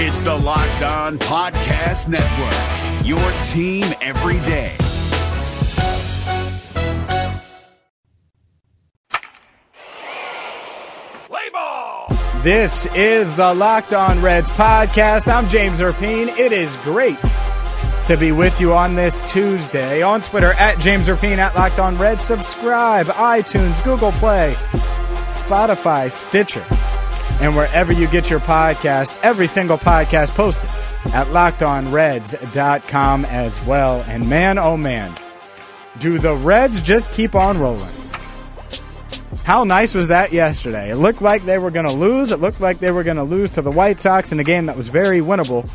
It's the Locked On Podcast Network, your team every day. This is the Locked On Reds podcast. I'm James Rapien. It is great to be with you on this Tuesday. On Twitter, at James Rapien, at Locked On Reds. Subscribe, iTunes, Google Play, Spotify, Stitcher, and wherever you get your podcast. Every single podcast posted at LockedOnReds.com as well. And man, oh man, do the Reds just keep on rolling. How nice was that yesterday? It looked like they were going to lose. It looked like they were going to lose to the White Sox in a game that was very winnable.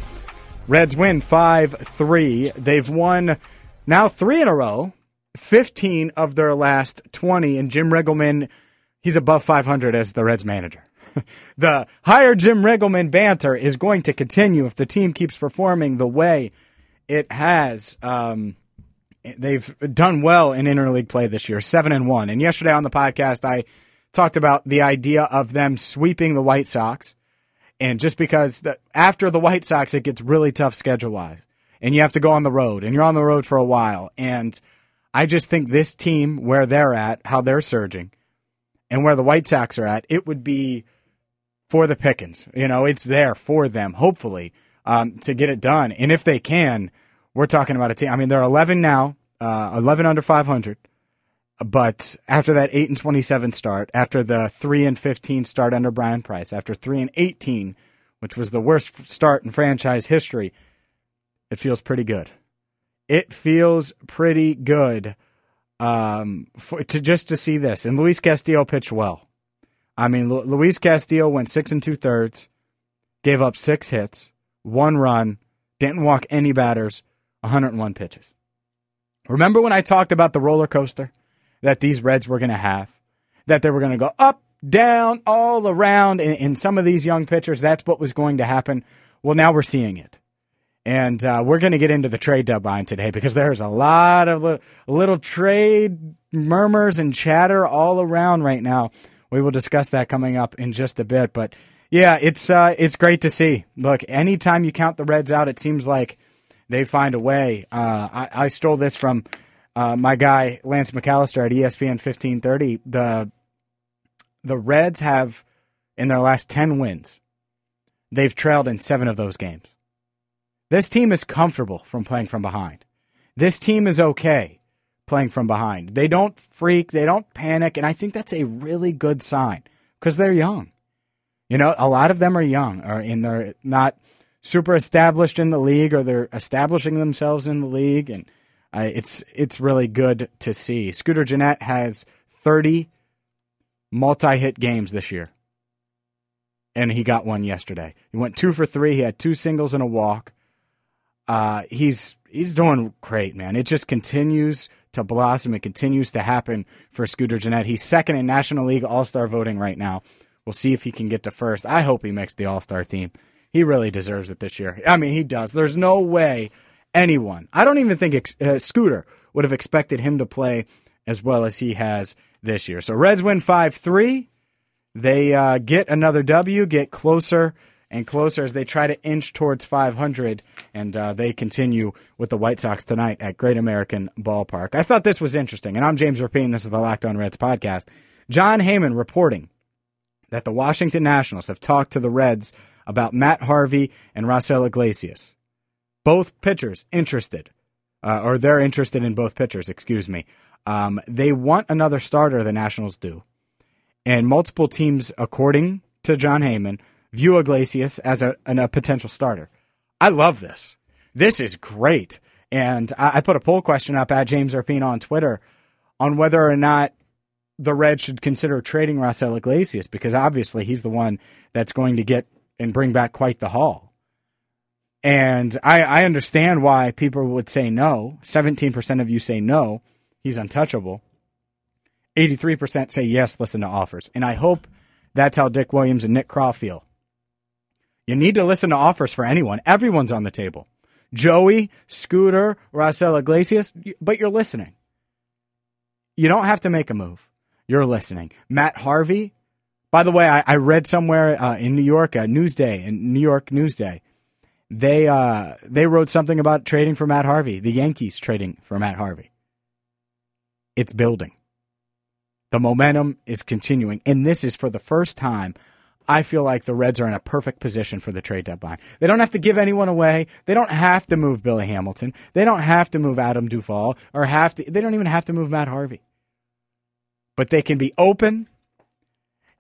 Reds win 5-3. They've won now 3 in a row, 15 of their last 20. And Jim Riggleman, he's above 500 as the Reds manager. The hire Jim Riggleman banter is going to continue if the team keeps performing the way it has. They've done well in interleague play this year, 7-1. And yesterday on the podcast, I talked about the idea of them sweeping the White Sox. And just because after the White Sox, it gets really tough schedule-wise. And you have to go on the road, and you're on the road for a while. And I just think this team, where they're at, how they're surging, and where the White Sox are at, it would be for the pickings. You know, it's there for them, hopefully, to get it done. And if they can, we're talking about a team. I mean, they're 11 now, 11 under 500. But after that 8-27 start, after the 3-15 start under Brian Price, after 3-18, which was the worst start in franchise history, it feels pretty good. It feels pretty good to see this. And Luis Castillo pitched well. I mean, Luis Castillo went 6 2/3, gave up 6 hits, 1 run, didn't walk any batters, 101 pitches. Remember when I talked about the roller coaster that these Reds were going to have, that they were going to go up, down, all around in some of these young pitchers? That's what was going to happen. Well, now we're seeing it. And we're going to get into the trade deadline today because there's a lot of little trade murmurs and chatter all around right now. We will discuss that coming up in just a bit. But yeah, it's great to see. Look, anytime you count the Reds out, it seems like they find a way. I stole this from my guy, Lance McAllister at ESPN 1530. The Reds have, in their last 10 wins, they've trailed in 7 of those games. This team is comfortable from playing from behind. This team is okay playing from behind. They don't freak. They don't panic. And I think that's a really good sign because they're young. You know, a lot of them are young and they're not super established in the league, or they're establishing themselves in the league. And it's really good to see. Scooter Gennett has 30 multi-hit games this year. And he got one yesterday. He went 2 for 3. He had 2 singles and a walk. He's doing great, man. It just continues to blossom. It continues to happen for Scooter Gennett. He's second in National League All-Star voting right now. We'll see if he can get to first. I hope he makes the All-Star team. He really deserves it this year. I mean, he does. There's no way anyone, I don't even think Scooter would have expected him to play as well as he has this year. So Reds win 5-3. They get another W, get closer and closer as they try to inch towards 500, and they continue with the White Sox tonight at Great American Ballpark. I thought this was interesting, and I'm James Rapien. This is the Locked On Reds podcast. John Heyman reporting that the Washington Nationals have talked to the Reds about Matt Harvey and Raisel Iglesias. Both pitchers interested, or they're interested in both pitchers, excuse me. They want another starter, the Nationals do. And multiple teams, according to John Heyman, view Iglesias as a potential starter. I love this. This is great. And I put a poll question up at James Rapien on Twitter on whether or not the Reds should consider trading Raisel Iglesias, because obviously he's the one that's going to get and bring back quite the haul. And I understand why people would say no. 17% of you say no, he's untouchable. 83% say yes, listen to offers. And I hope that's how Dick Williams and Nick Craw feel. You need to listen to offers for anyone. Everyone's on the table. Joey, Scooter, Raisel Iglesias, but you're listening. You don't have to make a move. You're listening. Matt Harvey, by the way, I read somewhere in New York Newsday They wrote something about trading for Matt Harvey. The Yankees trading for Matt Harvey. It's building. The momentum is continuing. And this is for the first time I feel like the Reds are in a perfect position for the trade deadline. They don't have to give anyone away. They don't have to move Billy Hamilton. They don't have to move Adam Duvall or they don't even have to move Matt Harvey. But they can be open.